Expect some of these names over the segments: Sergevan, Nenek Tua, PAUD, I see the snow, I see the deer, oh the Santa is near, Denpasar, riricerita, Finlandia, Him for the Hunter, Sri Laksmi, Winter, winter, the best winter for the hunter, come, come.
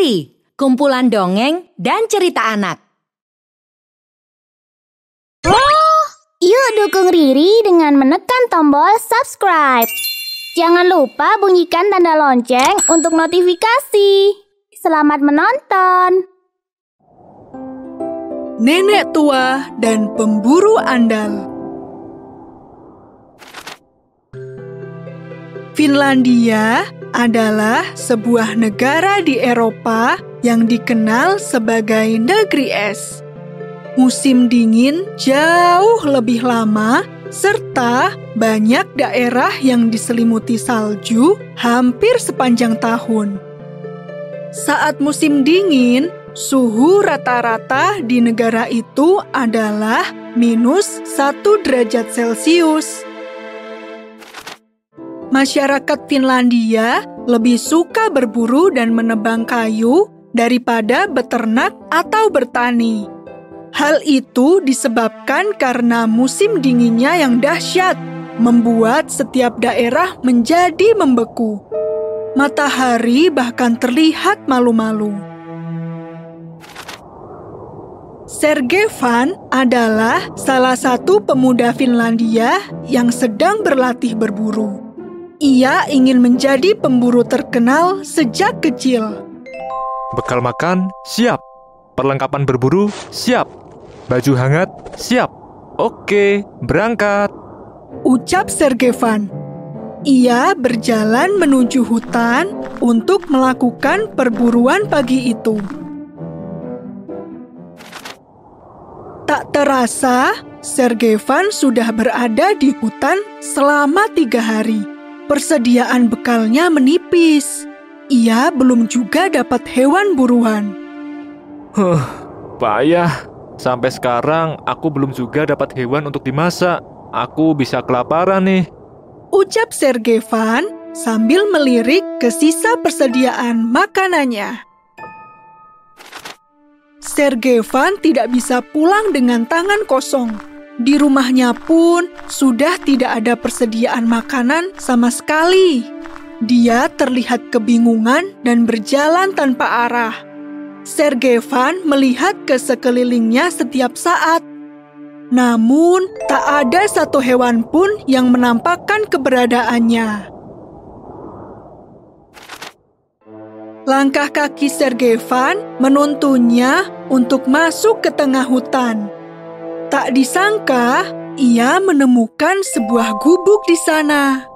Sendiri, kumpulan dongeng dan cerita anak. Yuk dukung Riri dengan menekan tombol subscribe. Jangan lupa bunyikan tanda lonceng untuk notifikasi. Selamat menonton. Nenek Tua dan Pemburu Andal. Finlandia adalah sebuah negara di Eropa yang dikenal sebagai negeri es. Musim dingin jauh lebih lama, serta banyak daerah yang diselimuti salju hampir sepanjang tahun. Saat musim dingin, suhu rata-rata di negara itu adalah -1 derajat Celcius. Masyarakat Finlandia lebih suka berburu dan menebang kayu daripada beternak atau bertani. Hal itu disebabkan karena musim dinginnya yang dahsyat, membuat setiap daerah menjadi membeku. Matahari bahkan terlihat malu-malu. Sergevan adalah salah satu pemuda Finlandia yang sedang berlatih berburu. Ia ingin menjadi pemburu terkenal sejak kecil. Bekal makan, siap. Perlengkapan berburu, siap. Baju hangat, siap. Oke, berangkat. Ucap Sergevan. Ia berjalan menuju hutan untuk melakukan perburuan pagi itu. Tak terasa, Sergevan sudah berada di hutan selama 3 hari. Persediaan bekalnya menipis. Ia belum juga dapat hewan buruan. Payah. Sampai sekarang aku belum juga dapat hewan untuk dimasak. Aku bisa kelaparan nih. Ucap Sergevan sambil melirik ke sisa persediaan makanannya. Sergevan tidak bisa pulang dengan tangan kosong. Di rumahnya pun sudah tidak ada persediaan makanan sama sekali. Dia terlihat kebingungan dan berjalan tanpa arah. Sergevan melihat ke sekelilingnya setiap saat. Namun, tak ada satu hewan pun yang menampakkan keberadaannya. Langkah kaki Sergevan menuntunnya untuk masuk ke tengah hutan. Tak disangka, ia menemukan sebuah gubuk di sana.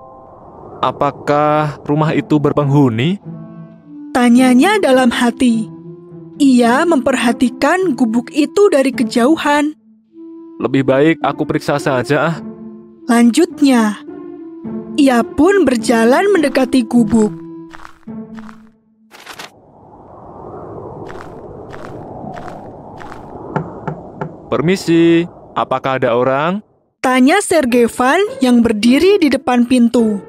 Apakah rumah itu berpenghuni? Tanyanya dalam hati. Ia memperhatikan gubuk itu dari kejauhan. Lebih baik aku periksa saja. Lanjutnya. Ia pun berjalan mendekati gubuk. Permisi, apakah ada orang? Tanya Sergevan yang berdiri di depan pintu.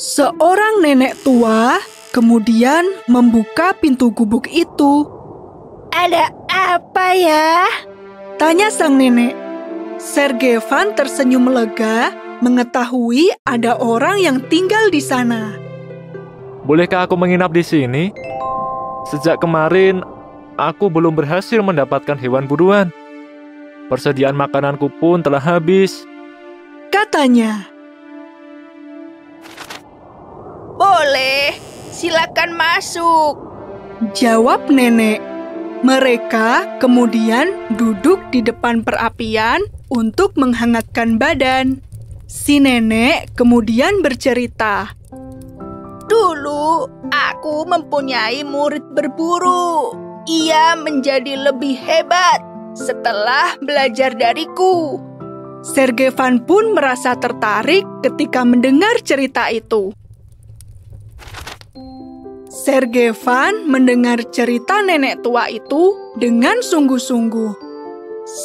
Seorang nenek tua kemudian membuka pintu gubuk itu. Ada apa ya? Tanya sang nenek. Sergevan tersenyum lega mengetahui ada orang yang tinggal di sana. Bolehkah aku menginap di sini? Sejak kemarin, aku belum berhasil mendapatkan hewan buruan. Persediaan makananku pun telah habis. Katanya. Boleh, silakan masuk. Jawab nenek. Mereka kemudian duduk di depan perapian untuk menghangatkan badan. Si nenek kemudian bercerita. Dulu aku mempunyai murid berburu. Ia menjadi lebih hebat setelah belajar dariku. Sergevan pun merasa tertarik ketika mendengar cerita itu. Sergevan mendengar cerita nenek tua itu dengan sungguh-sungguh.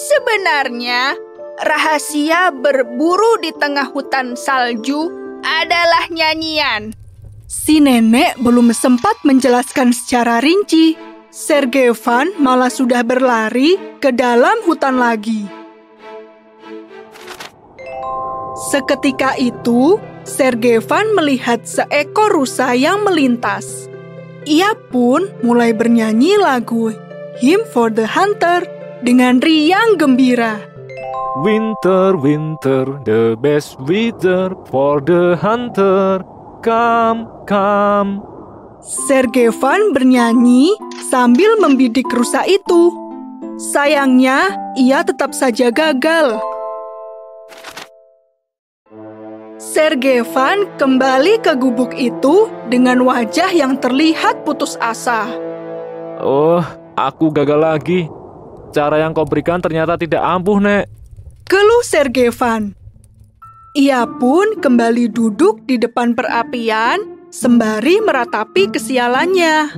Sebenarnya, rahasia berburu di tengah hutan salju adalah nyanyian. Si nenek belum sempat menjelaskan secara rinci. Sergevan malah sudah berlari ke dalam hutan lagi. Seketika itu, Sergevan melihat seekor rusa yang melintas. Ia pun mulai bernyanyi lagu Him for the Hunter dengan riang gembira. Winter, winter, the best winter for the hunter. Come, come. Sergevan bernyanyi sambil membidik rusa itu. Sayangnya, ia tetap saja gagal. Sergevan kembali ke gubuk itu dengan wajah yang terlihat putus asa. Oh, aku gagal lagi. Cara yang kau berikan ternyata tidak ampuh, Nek. Keluh Sergevan. Ia pun kembali duduk di depan perapian sembari meratapi kesialannya.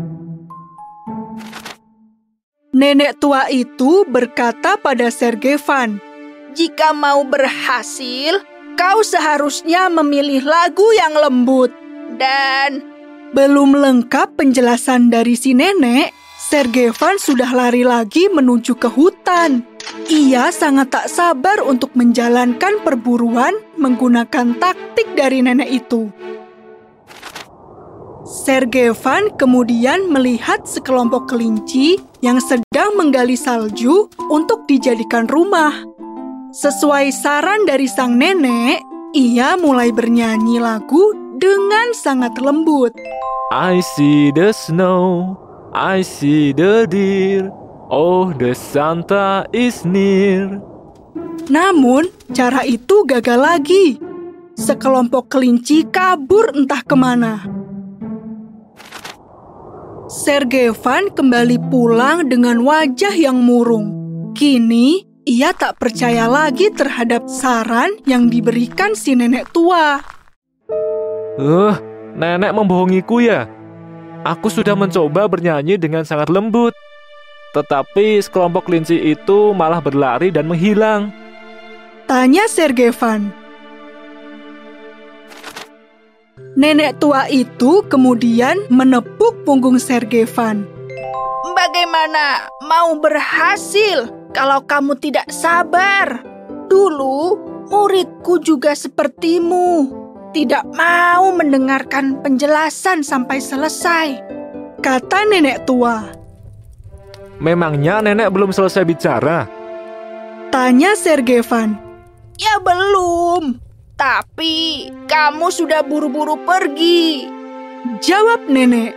Nenek tua itu berkata pada Sergevan, "Jika mau berhasil, kau seharusnya memilih lagu yang lembut." Dan belum lengkap penjelasan dari si nenek, Sergevan sudah lari lagi menuju ke hutan. Ia sangat tak sabar untuk menjalankan perburuan menggunakan taktik dari nenek itu. Sergevan kemudian melihat sekelompok kelinci yang sedang menggali salju untuk dijadikan rumah. Sesuai saran dari sang nenek, ia mulai bernyanyi lagu dengan sangat lembut. I see the snow, I see the deer, oh the Santa is near. Namun, cara itu gagal lagi. Sekelompok kelinci kabur entah kemana. Sergevan kembali pulang dengan wajah yang murung. Kini, ia tak percaya lagi terhadap saran yang diberikan si nenek tua. Nenek membohongiku ya? Aku sudah mencoba bernyanyi dengan sangat lembut. Tetapi sekelompok kelinci itu malah berlari dan menghilang. Tanya Sergevan. Nenek tua itu kemudian menepuk punggung Sergevan. Bagaimana mau berhasil? Kalau kamu tidak sabar, dulu muridku juga sepertimu, tidak mau mendengarkan penjelasan sampai selesai, kata nenek tua. Memangnya nenek belum selesai bicara? Tanya Sergevan. Ya belum, tapi kamu sudah buru-buru pergi, jawab nenek.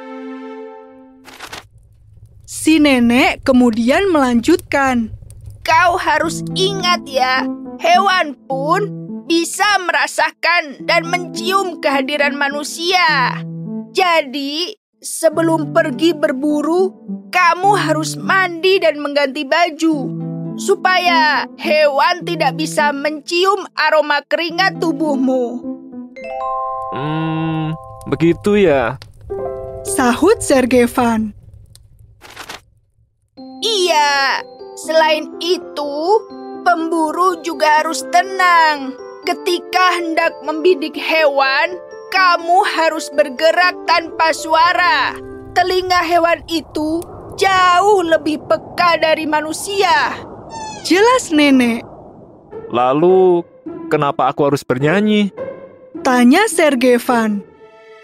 Si nenek kemudian melanjutkan. Kau harus ingat ya, hewan pun bisa merasakan dan mencium kehadiran manusia. Jadi, sebelum pergi berburu, kamu harus mandi dan mengganti baju, supaya hewan tidak bisa mencium aroma keringat tubuhmu. Begitu ya? Sahut Sergevan. Iya. Selain itu, pemburu juga harus tenang. Ketika hendak membidik hewan, kamu harus bergerak tanpa suara. Telinga hewan itu jauh lebih peka dari manusia. Jelas, nenek. Lalu, kenapa aku harus bernyanyi? Tanya Sergevan.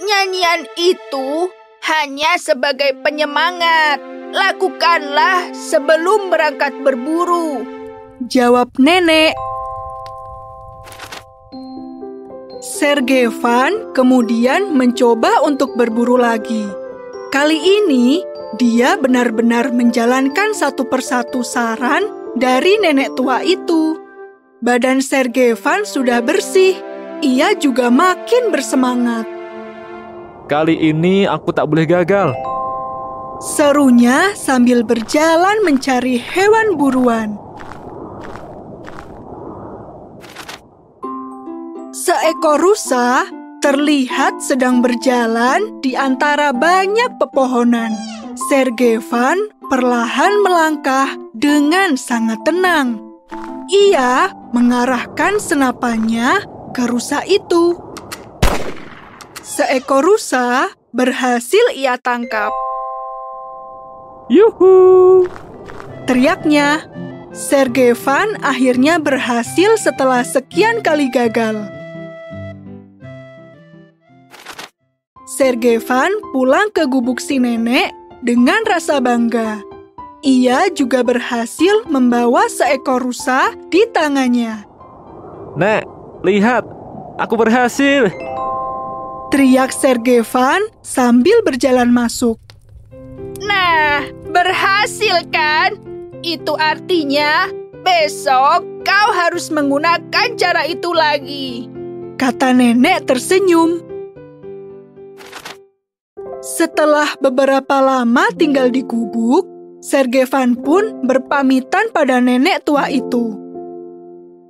Nyanyian itu hanya sebagai penyemangat. Lakukanlah sebelum berangkat berburu, jawab nenek. Sergevan kemudian mencoba untuk berburu lagi. Kali ini, dia benar-benar menjalankan satu persatu saran dari nenek tua itu. Badan Sergevan sudah bersih, ia juga makin bersemangat. Kali ini aku tak boleh gagal, serunya sambil berjalan mencari hewan buruan. Seekor rusa terlihat sedang berjalan di antara banyak pepohonan. Sergevan perlahan melangkah dengan sangat tenang. Ia mengarahkan senapannya ke rusa itu. Seekor rusa berhasil ia tangkap. Yuhu! Teriaknya. Sergevan akhirnya berhasil setelah sekian kali gagal. Sergevan pulang ke gubuk si nenek dengan rasa bangga. Ia juga berhasil membawa seekor rusa di tangannya. Nek, lihat, aku berhasil! Teriak Sergevan sambil berjalan masuk. Nah, berhasil kan? Itu artinya besok kau harus menggunakan cara itu lagi. Kata nenek tersenyum. Setelah beberapa lama tinggal di gubuk, Sergevan pun berpamitan pada nenek tua itu.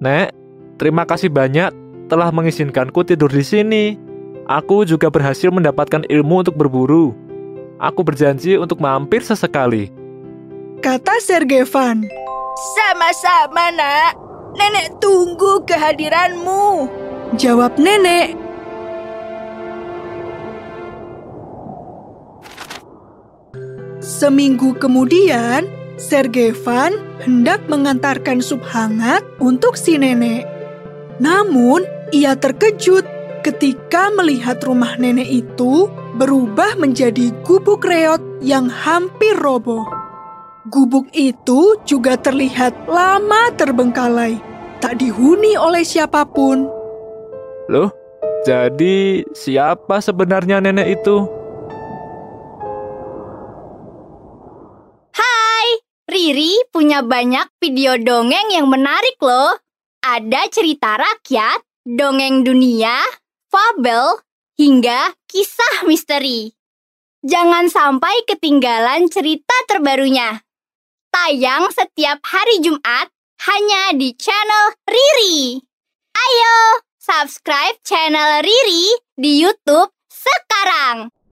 Nek, terima kasih banyak telah mengizinkanku tidur di sini. Aku juga berhasil mendapatkan ilmu untuk berburu. Aku berjanji untuk mampir sesekali. Kata Sergevan. Sama-sama, Nak. Nenek tunggu kehadiranmu. Jawab nenek. Seminggu kemudian, Sergevan hendak mengantarkan sup hangat untuk si nenek. Namun, ia terkejut ketika melihat rumah nenek itu berubah menjadi gubuk reot yang hampir roboh. Gubuk itu juga terlihat lama terbengkalai, tak dihuni oleh siapapun. Loh, jadi siapa sebenarnya nenek itu? Riri punya banyak video dongeng yang menarik loh. Ada cerita rakyat, dongeng dunia, fabel, hingga kisah misteri. Jangan sampai ketinggalan cerita terbarunya. Tayang setiap hari Jumat hanya di channel Riri. Ayo, subscribe channel Riri di YouTube sekarang.